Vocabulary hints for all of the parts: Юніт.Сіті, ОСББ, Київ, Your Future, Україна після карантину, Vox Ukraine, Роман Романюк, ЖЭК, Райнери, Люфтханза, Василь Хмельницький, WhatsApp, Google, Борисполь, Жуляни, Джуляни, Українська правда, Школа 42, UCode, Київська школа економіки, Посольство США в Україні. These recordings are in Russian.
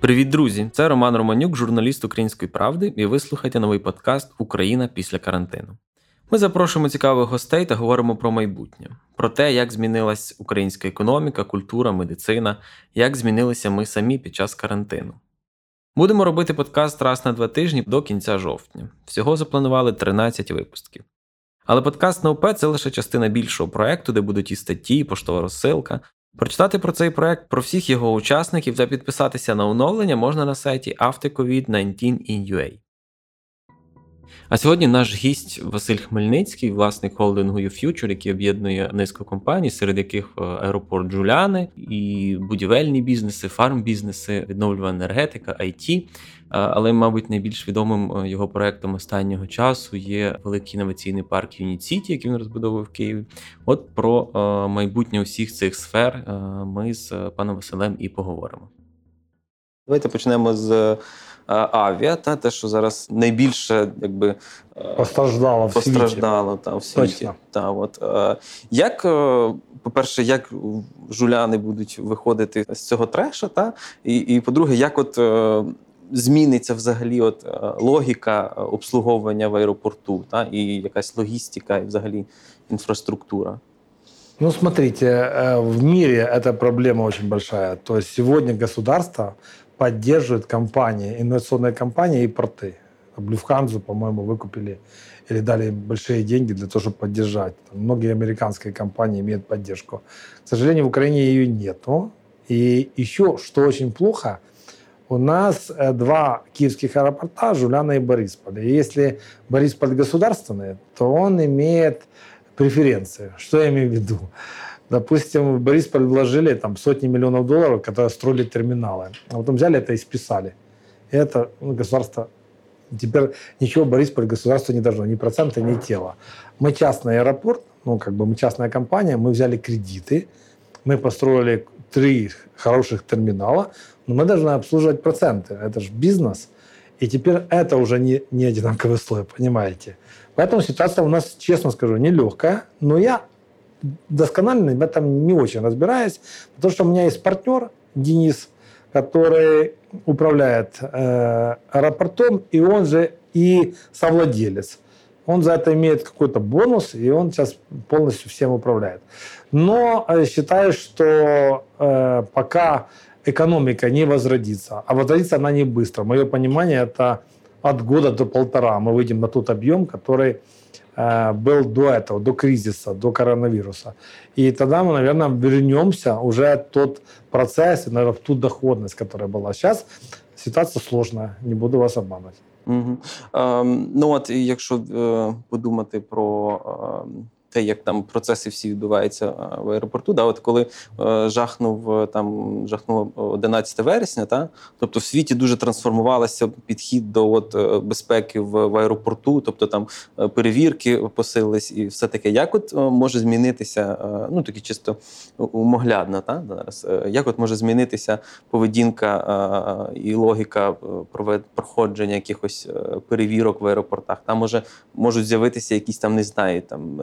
Привіт, друзі! Це Роман Романюк, журналіст «Української правди», і ви слухаєте новий подкаст «Україна після карантину». Ми запрошуємо цікавих гостей та говоримо про майбутнє, про те, як змінилась українська економіка, культура, медицина, як змінилися ми самі під час карантину. Будемо робити подкаст раз на 2 тижні до кінця жовтня. Всього запланували 13 випусків. Але подкаст на УП – це лише частина більшого проєкту, де будуть і статті, і поштова розсилка. Прочитати про цей проект, про всіх його учасників та підписатися на оновлення можна на сайті aftercovid19.in.ua. А сьогодні наш гість Василь Хмельницький, власник холдингу Your Future, який об'єднує низку компаній, серед яких аеропорт Джуляни і будівельні бізнеси, фармбізнеси, відновлювана енергетика, IT. Але, мабуть, найбільш відомим його проектом останнього часу є великий інноваційний парк Юніт.Сіті, який він розбудовував в Києві. От про майбутнє усіх цих сфер ми з паном Василем і поговоримо. Давайте почнемо з авіа, те, що зараз найбільше постраждало в світі. Як, по-перше, як жуляни будуть виходити з цього треша, і по-друге, як зміниться взагалі логіка обслуговування в аеропорту, і якась логістика, і взагалі інфраструктура? Ну, смотрите, в мире эта проблема очень большая. То есть сегодня государство поддерживает компании, инновационные компании и порты. Люфтханзу, по-моему, выкупили или дали большие деньги для того, чтобы поддержать. Многие американские компании имеют поддержку. К сожалению, в Украине ее нету. И еще, что очень плохо, у нас 2 киевских аэропорта, Жуляна и Борисполь. И если Борисполь государственный, то он имеет преференции. Что я имею в виду? Допустим, в Борисполь вложили сотни миллионов долларов, которые строили терминалы. А потом взяли это и списали. И это государство... Теперь ничего Борисполь государство не должно. Ни процента, ни тела. Мы частный аэропорт, мы частная компания, мы взяли кредиты, мы построили 3 хороших терминала, но мы должны обслуживать проценты. Это же бизнес. И теперь это уже не одинаковый слой, понимаете? Поэтому ситуация у нас, честно скажу, нелегкая, но я досконально в этом не очень разбираюсь, потому что у меня есть партнер Денис, который управляет аэропортом, и он же и совладелец. Он за это имеет какой-то бонус, и он сейчас полностью всем управляет. Но считаю, что пока экономика не возродится, а возродится она не быстро. Мое понимание, это от года до 1.5 мы выйдем на тот объем, который был до этого, до кризиса, до коронавируса. И тогда мы, наверное, вернемся уже в тот процесс, наверное, в ту доходность, которая была. Сейчас ситуация сложная, не буду вас обманывать. Угу. Якщо подумати про те, як процеси всі відбуваються в аеропорту, коли жахнуло 11 вересня, тобто в світі дуже трансформувався підхід до безпеки в аеропорту, тобто перевірки посилились і все таке. Як може змінитися, такі чисто умоглядно, як може змінитися поведінка і логіка проходження якихось перевірок в аеропортах? Там можуть з'явитися якісь,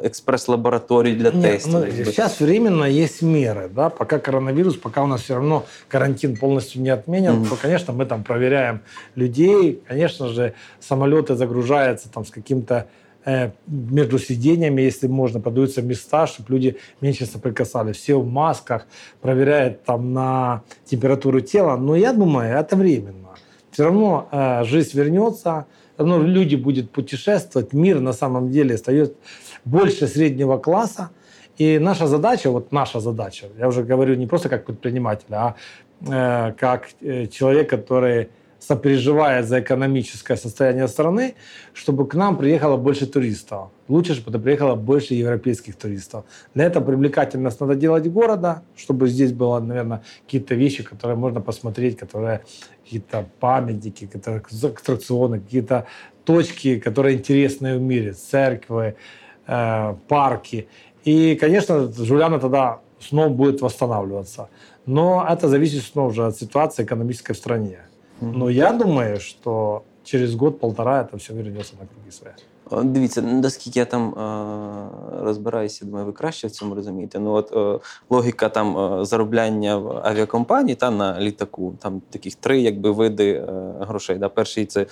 експрес лабораторий для тестов. Сейчас временно есть меры, пока коронавирус, пока у нас все равно карантин полностью не отменен, то, конечно, мы проверяем людей, конечно же, самолеты загружаются с каким-то между сидениями, если можно, подаются места, чтобы люди меньше соприкасались. Все в масках, проверяют на температуру тела, но я думаю, это временно. Все равно жизнь вернется, люди будут путешествовать, мир на самом деле остается больше среднего класса. И наша задача, я уже говорю не просто как предприниматель, а как человек, который сопереживает за экономическое состояние страны, чтобы к нам приехало больше туристов. Лучше, чтобы приехало больше европейских туристов. Для этого привлекательность надо делать города, чтобы здесь было, наверное, какие-то вещи, которые можно посмотреть, какие-то памятники, аттракционы, какие-то точки, которые интересны в мире, церкви, парки. И, конечно, Жуляна тогда снова будет восстанавливаться. Но это зависит снова уже от ситуации экономической в стране. Но я думаю, что через год-полтора это все вернется на круги своя. Дивіться, наскільки я там розбираюся, думаю, ви краще в цьому розумієте. Ну от логіка там заробляння в авіакомпанії та на літаку, там таких три якби види грошей. Да, перший це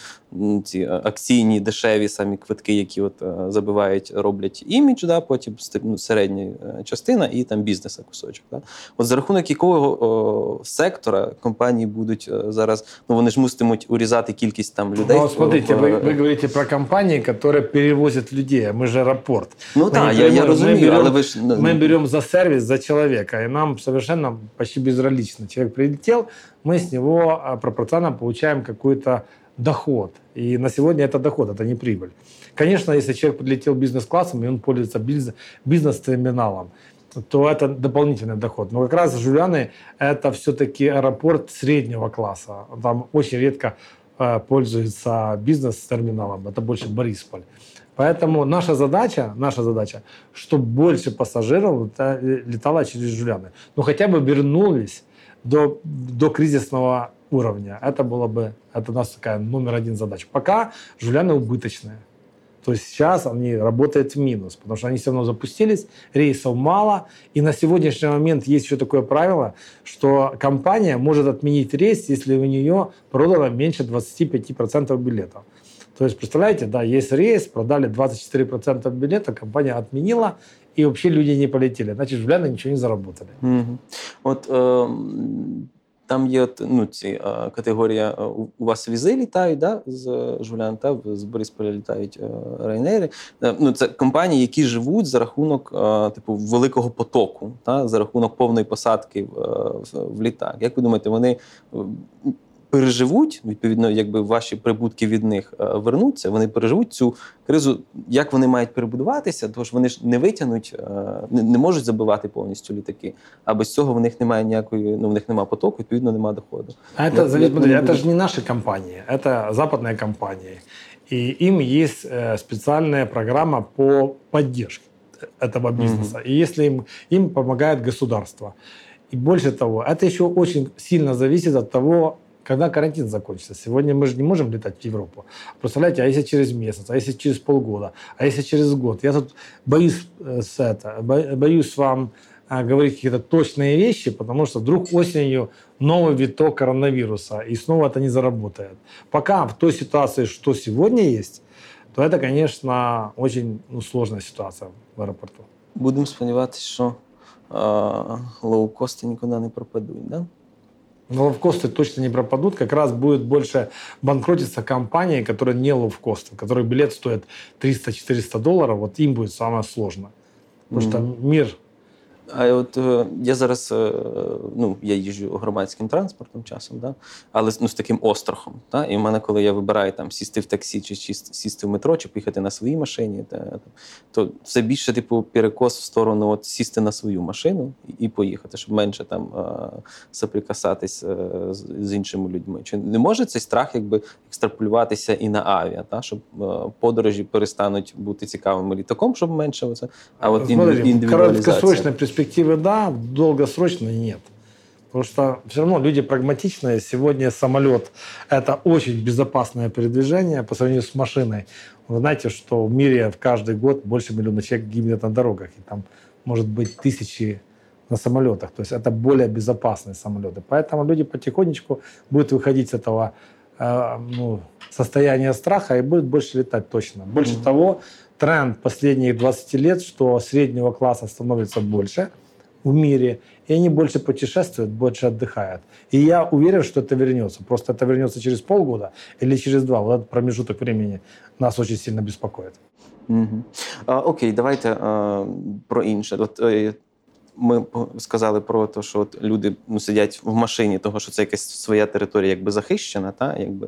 ці акційні, дешеві самі квитки, які от забивають, роблять імідж, да, потім середня частина і там бізнеса кусочок, да. От за рахунок якого сектора компанії будуть зараз, ну вони ж муситимуть урізати кількість там людей. Ну, смотрите, ви говорите про компанії, які перевозят людей, а мы же аэропорт. Ну да, я разумею, але вы ж... Мы берем за сервис, за человека, и нам совершенно почти безразлично. Человек прилетел, мы с него пропорционально получаем какой-то доход. И на сегодня это доход, это не прибыль. Конечно, если человек прилетел бизнес-классом, и он пользуется бизнес-терминалом, то это дополнительный доход. Но как раз Жуляни – это все-таки аэропорт среднего класса. Там очень редко пользуется бизнес-терминалом, это больше Борисполь. Поэтому наша задача, чтобы больше пассажиров летало через Жуляни. Ну, хотя бы вернулись до кризисного уровня. Это у нас такая номер один задача. Пока Жуляни убыточные. То есть сейчас они работают в минус, потому что они все равно запустились, рейсов мало. И на сегодняшний момент есть еще такое правило, что компания может отменить рейс, если у нее продано меньше 25% билетов. То есть, представляете, да, есть рейс, продали 24% билета, компания отменила, и вообще люди не полетели. Значит, Жуляни ничего не заработали. Mm-hmm. Вот... Там є ну, ці категорія, у вас візи літають, да, з Жулян, та з Борисполя літають Райнери. Ну, це компанії, які живуть за рахунок типу великого потоку, та, за рахунок повної посадки в літак. Як ви думаєте, вони переживуть, відповідно, якби ваші прибутки від них вернуться, вони переживуть цю кризу, як вони мають перебудуватися, тому що вони ж не витягнуть, не можуть забивати повністю літаки, а без цього в них немає ніякої, ну, в них немає потоку, відповідно, немає доходу. А це ж не наші компанії, це західні компанії. І їм є спеціальна програма по підтримці цього бізнесу. І якщо їм допомагає держава. І більше того, це ще дуже сильно залежить від того, когда карантин закончится. Сегодня мы же не можем летать в Европу. Представляете, а если через месяц, а если через полгода, а если через год? Я тут боюсь вам говорить какие-то точные вещи, потому что вдруг осенью новый виток коронавируса, и снова это не заработает. Пока в той ситуации, что сегодня есть, то это, конечно, очень сложная ситуация в аэропорту. Будем сподіватися, що лоукости никуда не пропадуть, да? Но лоукосты точно не пропадут. Как раз будет больше банкротиться компании, которые не лоукосты, которые билет стоит $300-400. Вот им будет самое сложное. Потому что мир... А от я зараз, ну, я їжджу громадським транспортом часом, да? Але ну, з таким острахом. Да? І в мене, коли я вибираю там, сісти в таксі, чи сісти в метро, чи поїхати на своїй машині, то все більше типу, перекос в сторону от, сісти на свою машину і поїхати, щоб менше там соприкасатись з іншими людьми. Чи не може цей страх якби екстраполюватися і на авіа, да? Щоб подорожі перестануть бути цікавими літаком, щоб менше оце, а от індивідуалізація. Короткосрочна перспектива. Перспективы да, долгосрочно нет. Потому что все равно люди прагматичные. Сегодня самолет – это очень безопасное передвижение по сравнению с машиной. Вы знаете, что в мире в каждый год больше миллиона человек гибнет на дорогах. И там может быть тысячи на самолетах. То есть это более безопасные самолеты. Поэтому люди потихонечку будут выходить с этого состояния страха и будут больше летать точно. Больше того, тренд последних 20 лет, что среднего класса становится больше в мире, и они больше путешествуют, больше отдыхают. И я уверен, что это вернется. Просто это вернется через полгода или через 2. Вот этот промежуток времени нас очень сильно беспокоит. Окей, давайте про інше. Ми сказали про те, що от люди сидять в машині, того що це якась своя територія, якби захищена, та якби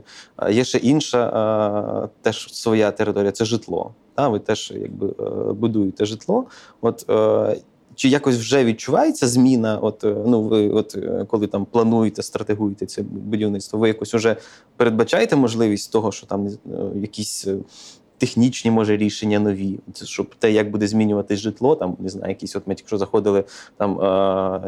є ще інша, теж своя територія, це житло. Та ви теж якби будуєте житло. От чи якось вже відчувається зміна? От ви, от коли там плануєте, стратегуєте це будівництво, ви якось уже передбачаєте можливість того, що там якісь технічні, може, рішення нові, щоб те, як буде змінюватись житло, там, не знаю, якісь, от ми тільки що заходили, там,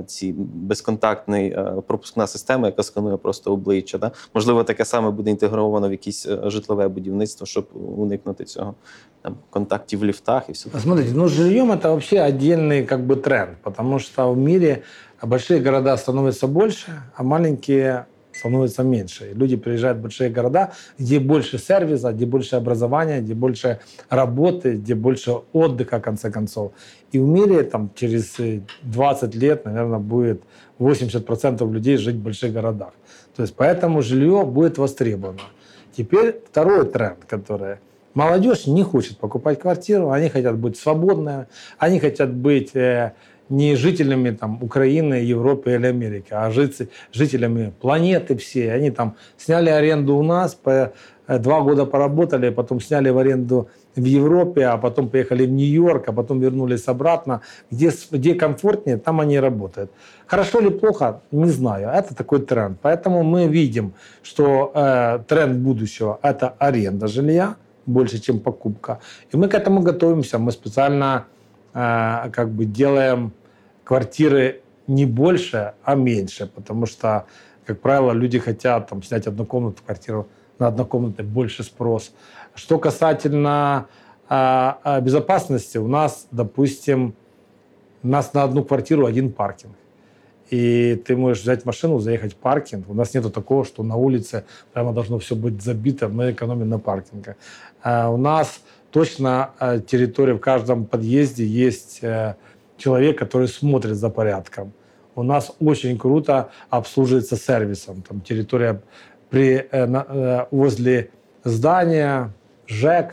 ці безконтактні пропускна система, яка сканує просто обличчя, да? Можливо, таке саме буде інтегровано в якесь житлове будівництво, щоб уникнути цього, там, контактів в ліфтах і все. Смотрите, ну, с жильем это вообще отдельный, как бы, тренд, потому что в мире большие города становятся больше, а маленькие становится меньше. И люди приезжают в большие города, где больше сервиса, где больше образования, где больше работы, где больше отдыха, в конце концов. И в мире там, через 20 лет, наверное, будет 80% людей жить в больших городах. То есть поэтому жилье будет востребовано. Теперь второй тренд, который... Молодежь не хочет покупать квартиру, они хотят быть свободными, они хотят быть... не жителями там, Украины, Европы или Америки, а жителями планеты всей. Они там сняли аренду у нас, 2 года поработали, потом сняли в аренду в Европе, а потом поехали в Нью-Йорк, а потом вернулись обратно. Где комфортнее, там они работают. Хорошо или плохо, не знаю. Это такой тренд. Поэтому мы видим, что тренд будущего – это аренда жилья, больше, чем покупка. И мы к этому готовимся. Мы специально... как бы делаем квартиры не больше, а меньше, потому что, как правило, люди хотят там, снять однокомнатную квартиру, на однокомнатной больше спрос. Что касательно безопасности, у нас, допустим, у нас на одну квартиру один паркинг. И ты можешь взять машину, заехать в паркинг. У нас нету такого, что на улице прямо должно все быть забито, мы экономим на паркинге. У нас точно территория в каждом подъезде есть человек, который смотрит за порядком. У нас очень круто обслуживается сервисом. Там территория возле здания, ЖЭК.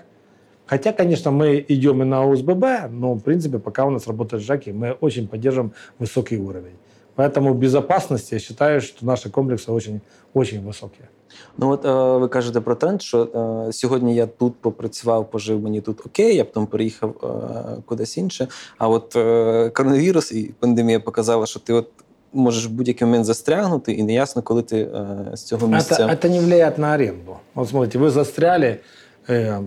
Хотя, конечно, мы идем и на ОСББ, но, в принципе, пока у нас работает ЖЭК, мы очень поддерживаем высокий уровень. Поэтому в безопасности я считаю, что наши комплексы очень-очень высокие. Ну от ви кажете про тренд, що сьогодні я тут попрацював, пожив, мені тут окей, я потім переїхав кудись інше. А от коронавірус і пандемія показала, що ти от можеш в будь-який момент застрягнути, і неясно, коли ти з цього місця... Це не впливає на оренду. От, смотрите, ви застряли,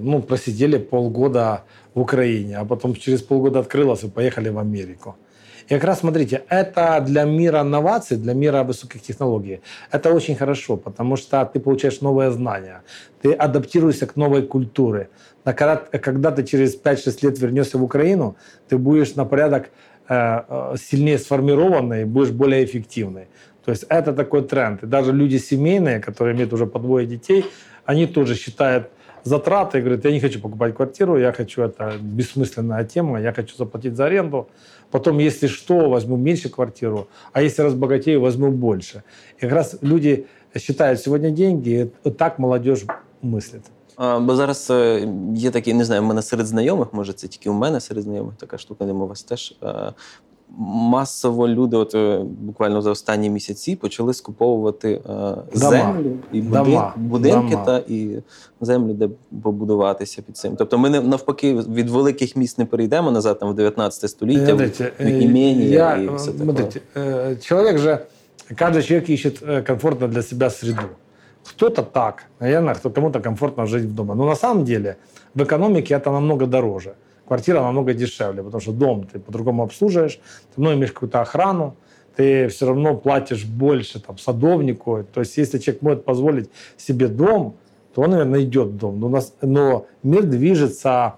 ну, просиділи полгода в Україні, а потім через полгода відкрилось і поїхали в Америку. И как раз, смотрите, это для мира новаций, для мира высоких технологий. Это очень хорошо, потому что ты получаешь новые знания, ты адаптируешься к новой культуре. Когда ты через 5-6 лет вернешься в Украину, ты будешь на порядок сильнее сформированный, будешь более эффективный. То есть это такой тренд. И даже люди семейные, которые имеют уже по 2 детей, они тоже считают затраты, говорят, я не хочу покупать квартиру, я хочу, это бессмысленная тема, я хочу заплатить за аренду. Потом, если что, возьму меньше квартиру, а если разбогатею, возьму больше. И как раз люди считают сегодня деньги, и так молодежь мыслит. Бо зараз є такі, не знаю, в мене серед знайомих, може це тільки у мене серед знайомих така штука, у вас теж. Масово люди от буквально за останні місяці почали скуповувати землю і будинки та і землю, де побудуватися під цим. Тобто ми навпаки від великих міст не перейдемо назад там в 19 століття, в імення і все таке. Смотрите, человек же, каждый человек ищет комфортно для себя среду. Кто-то так, наверное, кому-то комфортно жить вдома. Но на самом деле в экономике это намного дороже. Квартира намного дешевле, потому что дом ты по-другому обслуживаешь, ты имеешь какую-то охрану, ты все равно платишь больше там, садовнику. То есть если человек может позволить себе дом, то он, наверное, идет в дом. Но мир движется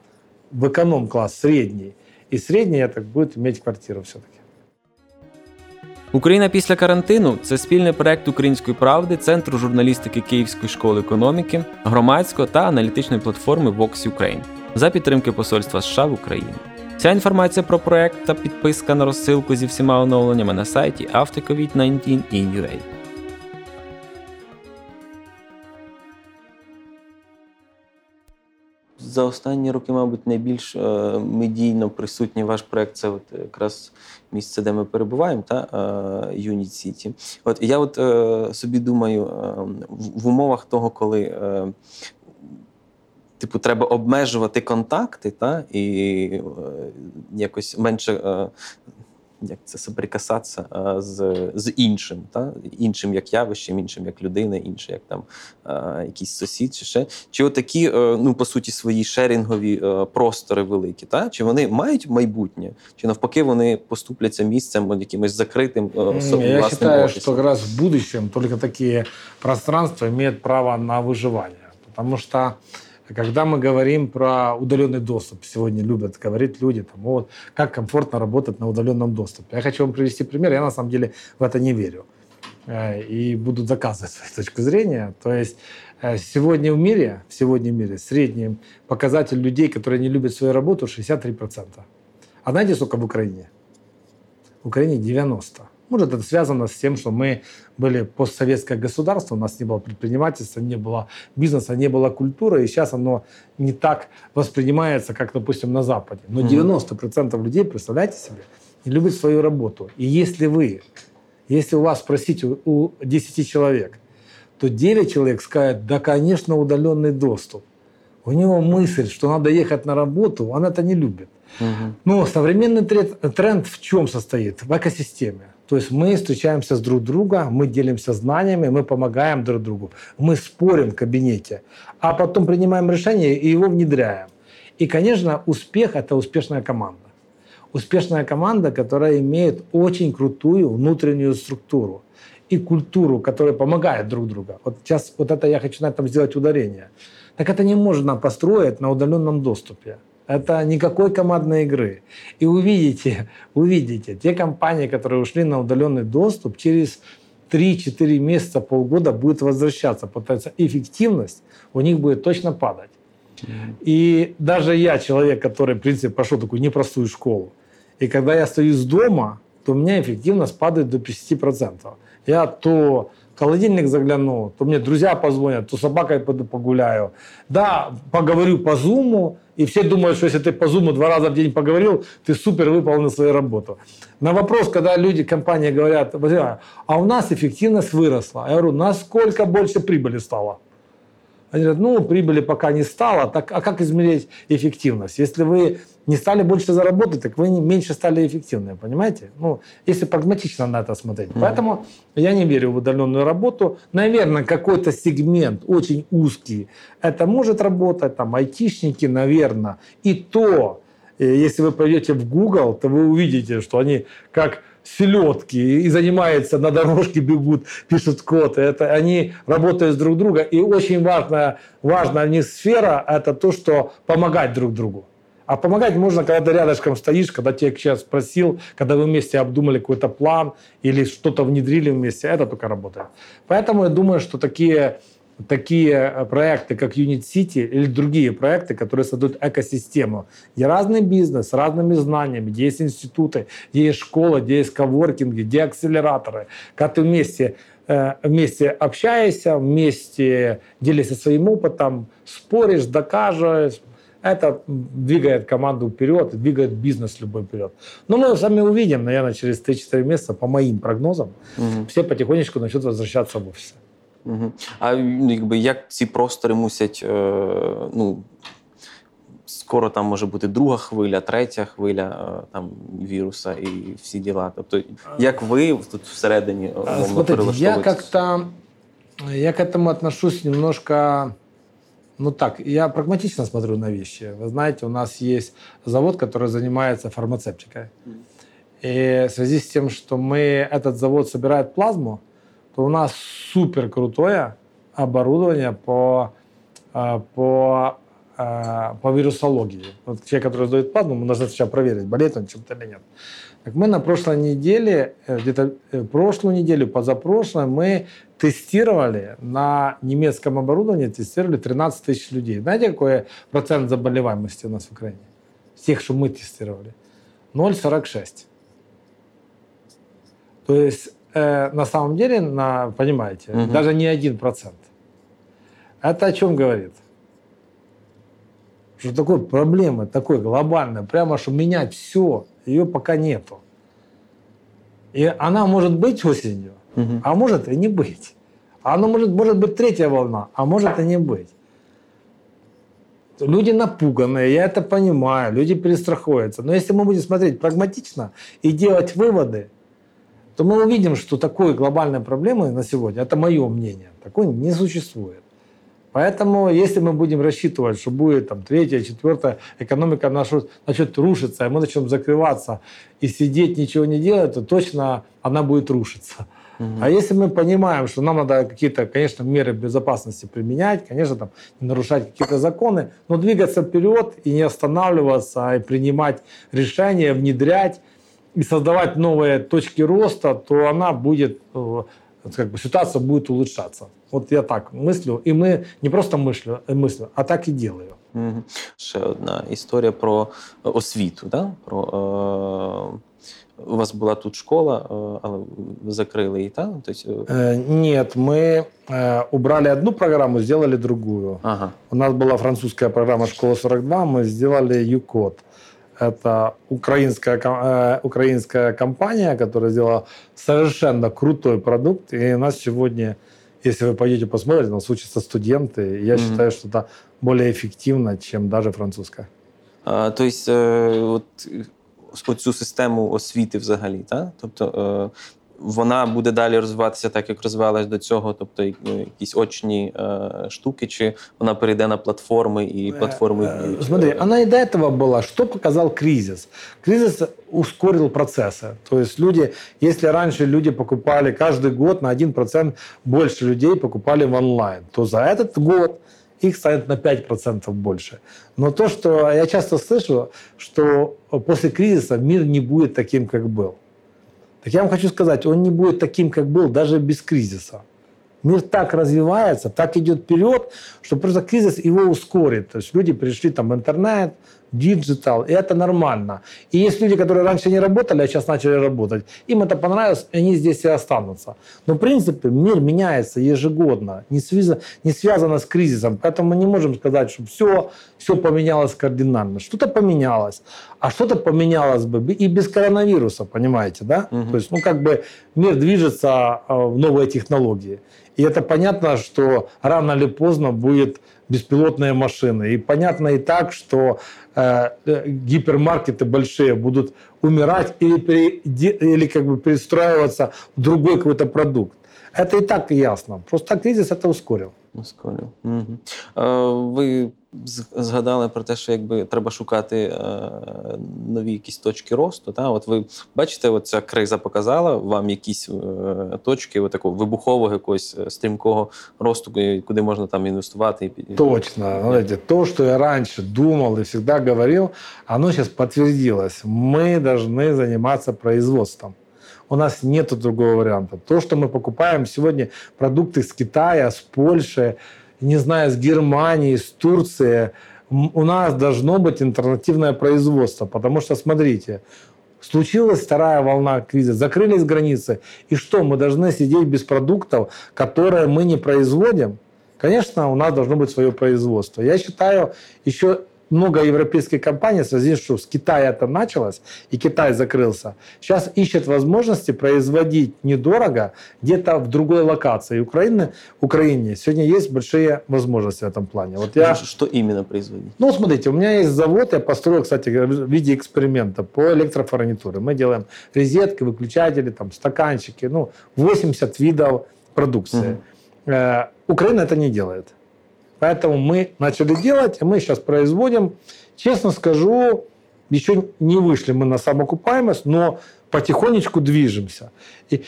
в эконом-класс, средний. И средний это будет иметь квартиру все-таки. «Україна після карантину» – це спільний проект «Української правди», Центру журналістики Київської школи економіки, громадської та аналітичної платформи «Vox Ukraine» за підтримки Посольства США в Україні. Вся інформація про проект та підписка на розсилку зі всіма оновленнями на сайті aftercovid19in.ua. За останні роки, мабуть, найбільш медійно присутній ваш проект – це от якраз місце, де ми перебуваємо, та Юніт.Сіті. От я от собі думаю, в умовах того, коли типу, треба обмежувати контакти, та, і якось менше як це, соприкасатися з іншим, та? Іншим як явищем, іншим як людина, іншим як там якийсь сусід чи ще. Чи отакі, ну, по суті, свої шерінгові простори великі, та? Чи вони мають майбутнє? Чи навпаки вони поступляться місцем якимось закритим власним офісом? Я вважаю, що якраз в будущем тільки такі пространства мають право на виживання. Тому що когда мы говорим про удаленный доступ, сегодня любят говорить люди, там, вот, как комфортно работать на удаленном доступе. Я хочу вам привести пример, я на самом деле в это не верю. И буду доказывать свою точку зрения. То есть сегодня в мире средний показатель людей, которые не любят свою работу, 63%. А знаете, сколько в Украине? В Украине 90%. Может, это связано с тем, что мы были постсоветское государство, у нас не было предпринимательства, не было бизнеса, не было культуры, и сейчас оно не так воспринимается, как, допустим, на Западе. Но 90% людей, представляете себе, не любят свою работу. И если у вас спросить у 10 человек, то 9 человек скажет, да, конечно, удаленный доступ. У него мысль, что надо ехать на работу, он это не любит. Но современный тренд в чем состоит? В экосистеме. То есть мы встречаемся с друг другом, мы делимся знаниями, мы помогаем друг другу, мы спорим в кабинете, а потом принимаем решение и его внедряем. И, конечно, успех – это успешная команда. Успешная команда, которая имеет очень крутую внутреннюю структуру и культуру, которая помогает друг другу. Вот сейчас вот это я хочу на этом сделать ударение. Так это не можно построить на удаленном доступе. Это никакой командной игры. И увидите, те компании, которые ушли на удаленный доступ, через 3-4 месяца, полгода будут возвращаться, потому что эффективность у них будет точно падать. И даже я, человек, который, в принципе, пошел такую непростую школу, и когда я остаюсь дома, то у меня эффективность падает до 50%. Я то в холодильник загляну, то мне друзья позвонят, то с собакой пойду погуляю. Да, поговорю по Zoom, и все думают, что если ты по Zoom 2 раза в день поговорил, ты супер выполнил свою работу. На вопрос, когда люди, компании говорят, а у нас эффективность выросла. Я говорю, насколько больше прибыли стало? Они говорят, ну, прибыли пока не стало, так, а как измерить эффективность? Если вы не стали больше заработать, так вы меньше стали эффективны, понимаете? Ну, если прагматично на это смотреть. Поэтому я не верю в удаленную работу. Наверное, какой-то сегмент очень узкий. Это может работать, там, айтишники, наверное. И то, если вы пойдете в Google, то вы увидите, что они как... селедки и занимаются, на дорожке бегут, пишут код. Это, они работают друг друга. И очень важная у них сфера – это то, что помогать друг другу. А помогать можно, когда ты рядышком стоишь, когда тебя сейчас спросил, когда вы вместе обдумали какой-то план или что-то внедрили вместе. Это только работает. Поэтому я думаю, что такие проекты, как Юніт.Сіті или другие проекты, которые создают экосистему. Где разный бизнес, с разными знаниями, где есть институты, где есть школа, где есть коворкинги, где акселераторы. Когда ты вместе общаешься, вместе делишься своим опытом, споришь, докажешь. Это двигает команду вперед, двигает бизнес любой вперед. Но мы сами увидим, наверное, через 3-4 месяца, по моим прогнозам, все потихонечку начнут возвращаться в офисы. А якби як ці простори мусять, ну, скоро там може бути 2-га хвиля, 3-я хвиля там віруса і всі діла. Тобто, як ви тут всередині перелаштовуєтесь? Я как-то к этому отношусь немножко, ну так, я прагматично смотрю на вещи. Вы знаете, у нас есть завод, который занимается фармацевтикой. И в связи с тем, что мы, этот завод собирает плазму, то у нас супер крутое оборудование по вирусологии. Вот человек, который сдает плазму, мы должны сейчас проверить, болеет он чем-то или нет. Так мы на прошлой неделе, где-то прошлую неделю, позапрошлой, мы тестировали на немецком оборудовании 13 тысяч людей. Знаете, какой процент заболеваемости у нас в Украине? Всех, что мы тестировали. 0,46. То есть на самом деле, понимаете, даже не 1%. Это о чем говорит? Что такой проблемы, такой глобальной, прямо что менять все, ее пока нету. И она может быть осенью, а может и не быть. Она может быть третья волна, а может и не быть. Люди напуганные, я это понимаю, люди перестраховываются. Но если мы будем смотреть прагматично и делать выводы, то мы увидим, что такой глобальной проблемы на сегодня, это мое мнение, такой не существует. Поэтому, если мы будем рассчитывать, что будет там, 3-4, экономика наша начнет рушиться, и мы начнем закрываться и сидеть, ничего не делать, то точно она будет рушиться. Угу. А если мы понимаем, что нам надо какие-то, конечно, меры безопасности применять, конечно, там, нарушать какие-то законы, но двигаться вперед и не останавливаться, и принимать решения, внедрять, и создавать новые точки роста, то она будет, как бы, ситуация будет улучшаться. От я так мислю, і ми не просто мислю, а так і ділаю. Угу. Ще одна історія про освіту. Да? У вас була тут школа, але ви закрили її, так? Тобто... Ні, ми убрали одну програму, зробили другу. Ага. У нас була французька програма «Школа 42», ми зробили UCode. Это украинская компания, которая сделала совершенно крутой продукт. И у нас сегодня, если вы пойдете посмотрите, у нас учатся студенты. Я считаю, что это более эффективно, чем даже французская. То есть вот цю систему освіти взагалі, так? Тобто вона буде далі розвиватися так, як розвивалася до цього, тобто якісь очні штуки, чи вона перейде на платформи і платформи... Смотри, вона і до цього була. Що показав кризис? Кризис ускорил процессы. То есть люди, если раньше люди покупали каждый год на 1% больше людей покупали в онлайн, то за этот год их станет на 5% больше. Но то, что я часто слышу, что после кризиса мир не будет таким, как был. Так я вам хочу сказать, он не будет таким, как был, даже без кризиса. Мир так развивается, так идет вперед, что просто кризис его ускорит. То есть люди пришли там в интернет, диджитал, и это нормально. И есть люди, которые раньше не работали, а сейчас начали работать. Им это понравилось, и они здесь и останутся. Но в принципе мир меняется ежегодно, не связано с кризисом. Поэтому мы не можем сказать, что все поменялось кардинально. Что-то поменялось, а что-то поменялось бы и без коронавируса, понимаете, да? Угу. То есть, мир движется в новые технологии. И это понятно, что рано или поздно будут беспилотные машины. И понятно и так, что гипермаркеты большие будут умирать или как бы перестраиваться в другой какой-то продукт. Это и так ясно. Просто кризис это ускорил. Ускорив. Угу. Ви згадали про те, що якби треба шукати нові якісь точки росту. Та? От ви бачите, от ця криза показала вам якісь точки такого вибухового якогось стрімкого росту, куди можна там інвестувати? Точно. Знаєте, то, що я раніше думав і завжди говорив, воно зараз підтвердилось. Ми повинні займатися производством. У нас нет другого варианта. То, что мы покупаем сегодня продукты с Китая, с Польши, не знаю, с Германии, с Турции, у нас должно быть альтернативное производство. Потому что, смотрите, случилась вторая волна кризиса, закрылись границы. И что, мы должны сидеть без продуктов, которые мы не производим? Конечно, у нас должно быть свое производство. Я считаю, еще... Много европейских компаний, в связи с тем, что с Китая это началось, и Китай закрылся, сейчас ищет возможности производить недорого где-то в другой локации. Украине сегодня есть большие возможности в этом плане. Вот я... Что именно производить? Ну, смотрите, у меня есть завод, я построил, кстати, в виде эксперимента по электрофурнитуре. Мы делаем розетки, выключатели, там, стаканчики, 80 видов продукции. Угу. Украина это не делает. Поэтому мы начали делать, и мы сейчас производим. Честно скажу, еще не вышли мы на самоокупаемость, но потихонечку движемся. И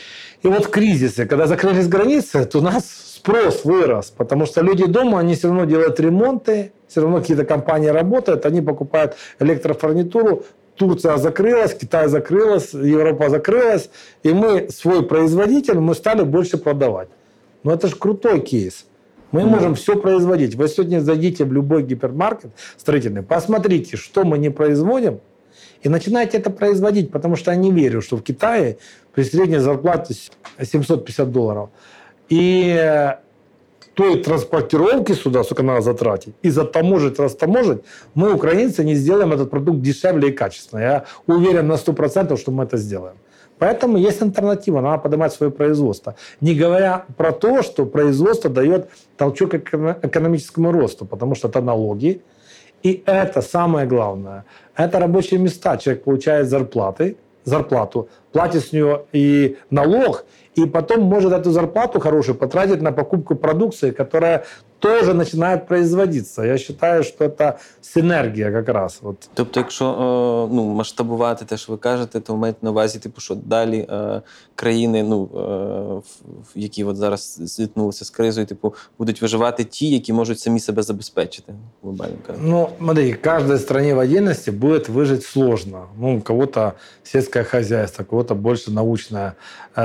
вот в кризисе, когда закрылись границы, то у нас спрос вырос, потому что люди дома, они все равно делают ремонты, все равно какие-то компании работают, они покупают электрофурнитуру. Турция закрылась, Китай закрылась, Европа закрылась, и мы свой производитель, мы стали больше продавать. Но это же крутой кейс. Мы можем все производить. Вы сегодня зайдите в любой гипермаркет строительный, посмотрите, что мы не производим, и начинайте это производить, потому что я не верю, что в Китае при средней зарплате $750 и той транспортировки сюда, сколько надо затратить, и растаможить, мы, украинцы, не сделаем этот продукт дешевле и качественно. Я уверен на 100%, что мы это сделаем. Поэтому есть альтернатива, надо поднимать свое производство. Не говоря про то, что производство дает толчок к экономическому росту, потому что это налоги. И это самое главное. Это рабочие места. Человек получает зарплату, платит с нее и налог, и потом может эту зарплату хорошую потратить на покупку продукции, которая тоже начинает производиться. Я считаю, что это синергия как раз. Вот. Тобто, якщо масштабувати те, що ви кажете, то маєте на увазі, що далі країни, які от зараз зіткнулися з кризою, будуть виживати ті, які можуть самі себе забезпечити глобально. Смотри, кожній країні в отдельности буде вижити сложно. У кого-то сільське хозяйство, у кого-то більше научна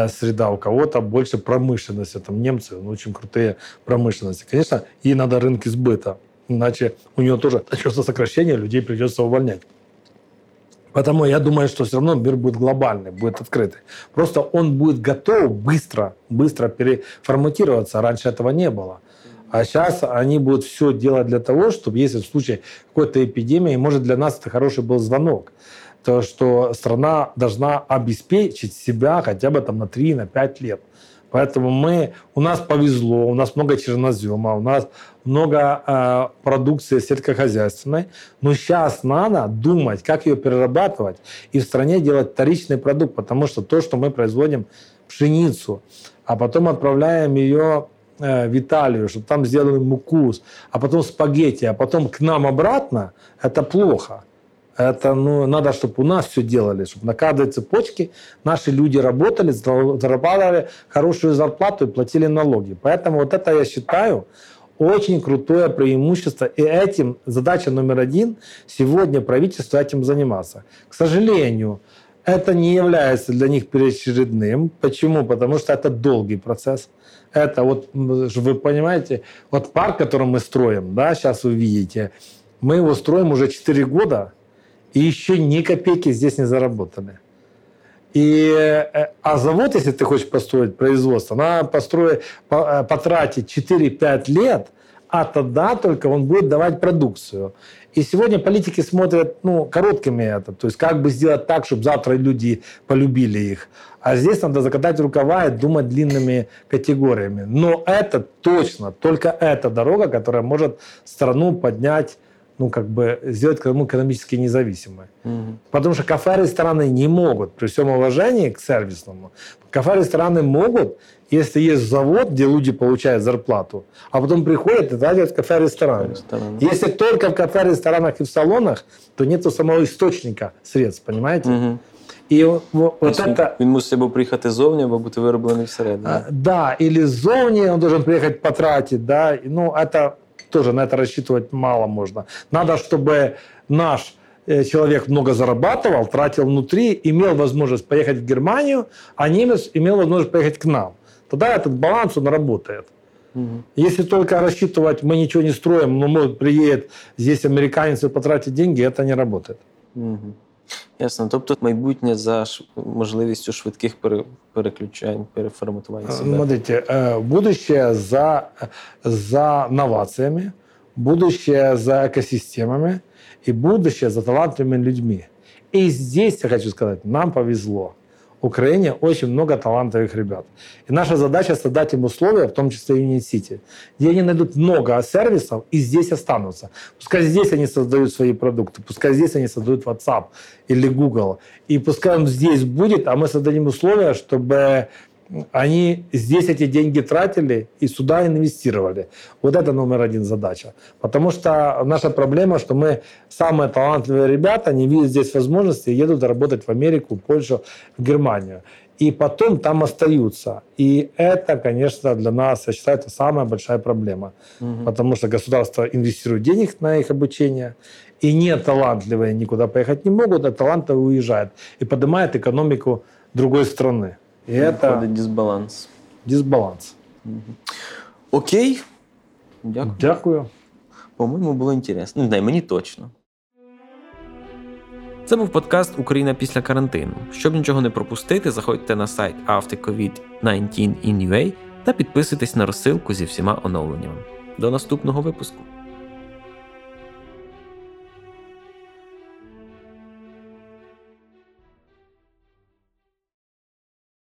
среда, у кого-то більше промышленности. Там німці дуже круті промышленности. Звісно, ей надо рынки сбыта, иначе у нее тоже начнется сокращение, людей придется увольнять. Поэтому я думаю, что все равно мир будет глобальный, будет открытый. Просто он будет готов быстро переформатироваться. Раньше этого не было. А сейчас они будут все делать для того, чтобы, если в случае какой-то эпидемии, может, для нас это хороший был звонок, то, что страна должна обеспечить себя хотя бы там на 3-5 лет. Поэтому у нас повезло, у нас много чернозема, у нас много продукции сельскохозяйственной. Но сейчас надо думать, как ее перерабатывать и в стране делать вторичный продукт, потому что то, что мы производим пшеницу, а потом отправляем ее в Италию, чтобы там сделали муку, а потом спагетти, а потом к нам обратно, это плохо. Это надо, чтобы у нас все делали, чтобы на каждой цепочке наши люди работали, зарабатывали хорошую зарплату и платили налоги. Поэтому вот это, я считаю, очень крутое преимущество. И этим задача номер 1 сегодня правительство этим заниматься. К сожалению, это не является для них переочередным. Почему? Потому что это долгий процесс. Это вот, вы понимаете, вот парк, который мы строим, да, сейчас вы видите, мы его строим уже 4 года, и еще ни копейки здесь не заработали. А завод, если ты хочешь построить производство, надо потратить 4-5 лет, а тогда только он будет давать продукцию. И сегодня политики смотрят короткими это, то есть как бы сделать так, чтобы завтра люди полюбили их. А здесь надо закатать рукава и думать длинными категориями. Но это точно, только эта дорога, которая может страну поднять, сделать Крыму экономически независимой. Mm-hmm. Потому что кафе и рестораны не могут, при всем уважении к сервисному. Кафе и рестораны могут, если есть завод, где люди получают зарплату, а потом приходят и тратят в кафе и рестораны. Если только в кафе, ресторанах и в салонах, то нету самого источника средств, понимаете? Mm-hmm. І він мусить або приїхати ззовні, або бути вироблений всередині. Да, або ззовні він має приїхати потратити. Да? Это тоже на это рассчитывать мало можно. Надо, чтобы наш человек много зарабатывал, тратил внутри, имел возможность поехать в Германию, а немец имел возможность поехать к нам. Тогда этот баланс, он работает. Угу. Если только рассчитывать, мы ничего не строим, но может приедет здесь американец и потратит деньги, это не работает. Угу. Ясно. Тобто майбутнє за можливістю швидких переключань, переформатувань себе. Смотрите, будущее за новациями, будущее за экосистемами и будущее за талантливыми людьми. И здесь, я хочу сказать, нам повезло. В Украине очень много талантливых ребят. И наша задача создать им условия, в том числе и Юніт.Сіті, где они найдут много сервисов и здесь останутся. Пускай здесь они создают свои продукты, пускай здесь они создают WhatsApp или Google. И пускай он здесь будет, а мы создадим условия, чтобы они здесь эти деньги тратили и сюда инвестировали. Вот это номер 1 задача. Потому что наша проблема, что мы самые талантливые ребята, они видят здесь возможности и едут работать в Америку, в Польшу, в Германию. И потом там остаются. И это, конечно, для нас, я считаю, это самая большая проблема. Угу. Потому что государство инвестирует денег на их обучение, и не талантливые никуда поехать не могут, а талантливые уезжают и поднимают экономику другой страны. І це дисбаланс. Окей. Дякую. По-моєму, було інтересно. Не знаю, мені точно. Це був подкаст «Україна після карантину». Щоб нічого не пропустити, заходьте на сайт aftercovid19in.ua та підписуйтесь на розсилку зі всіма оновленнями. До наступного випуску.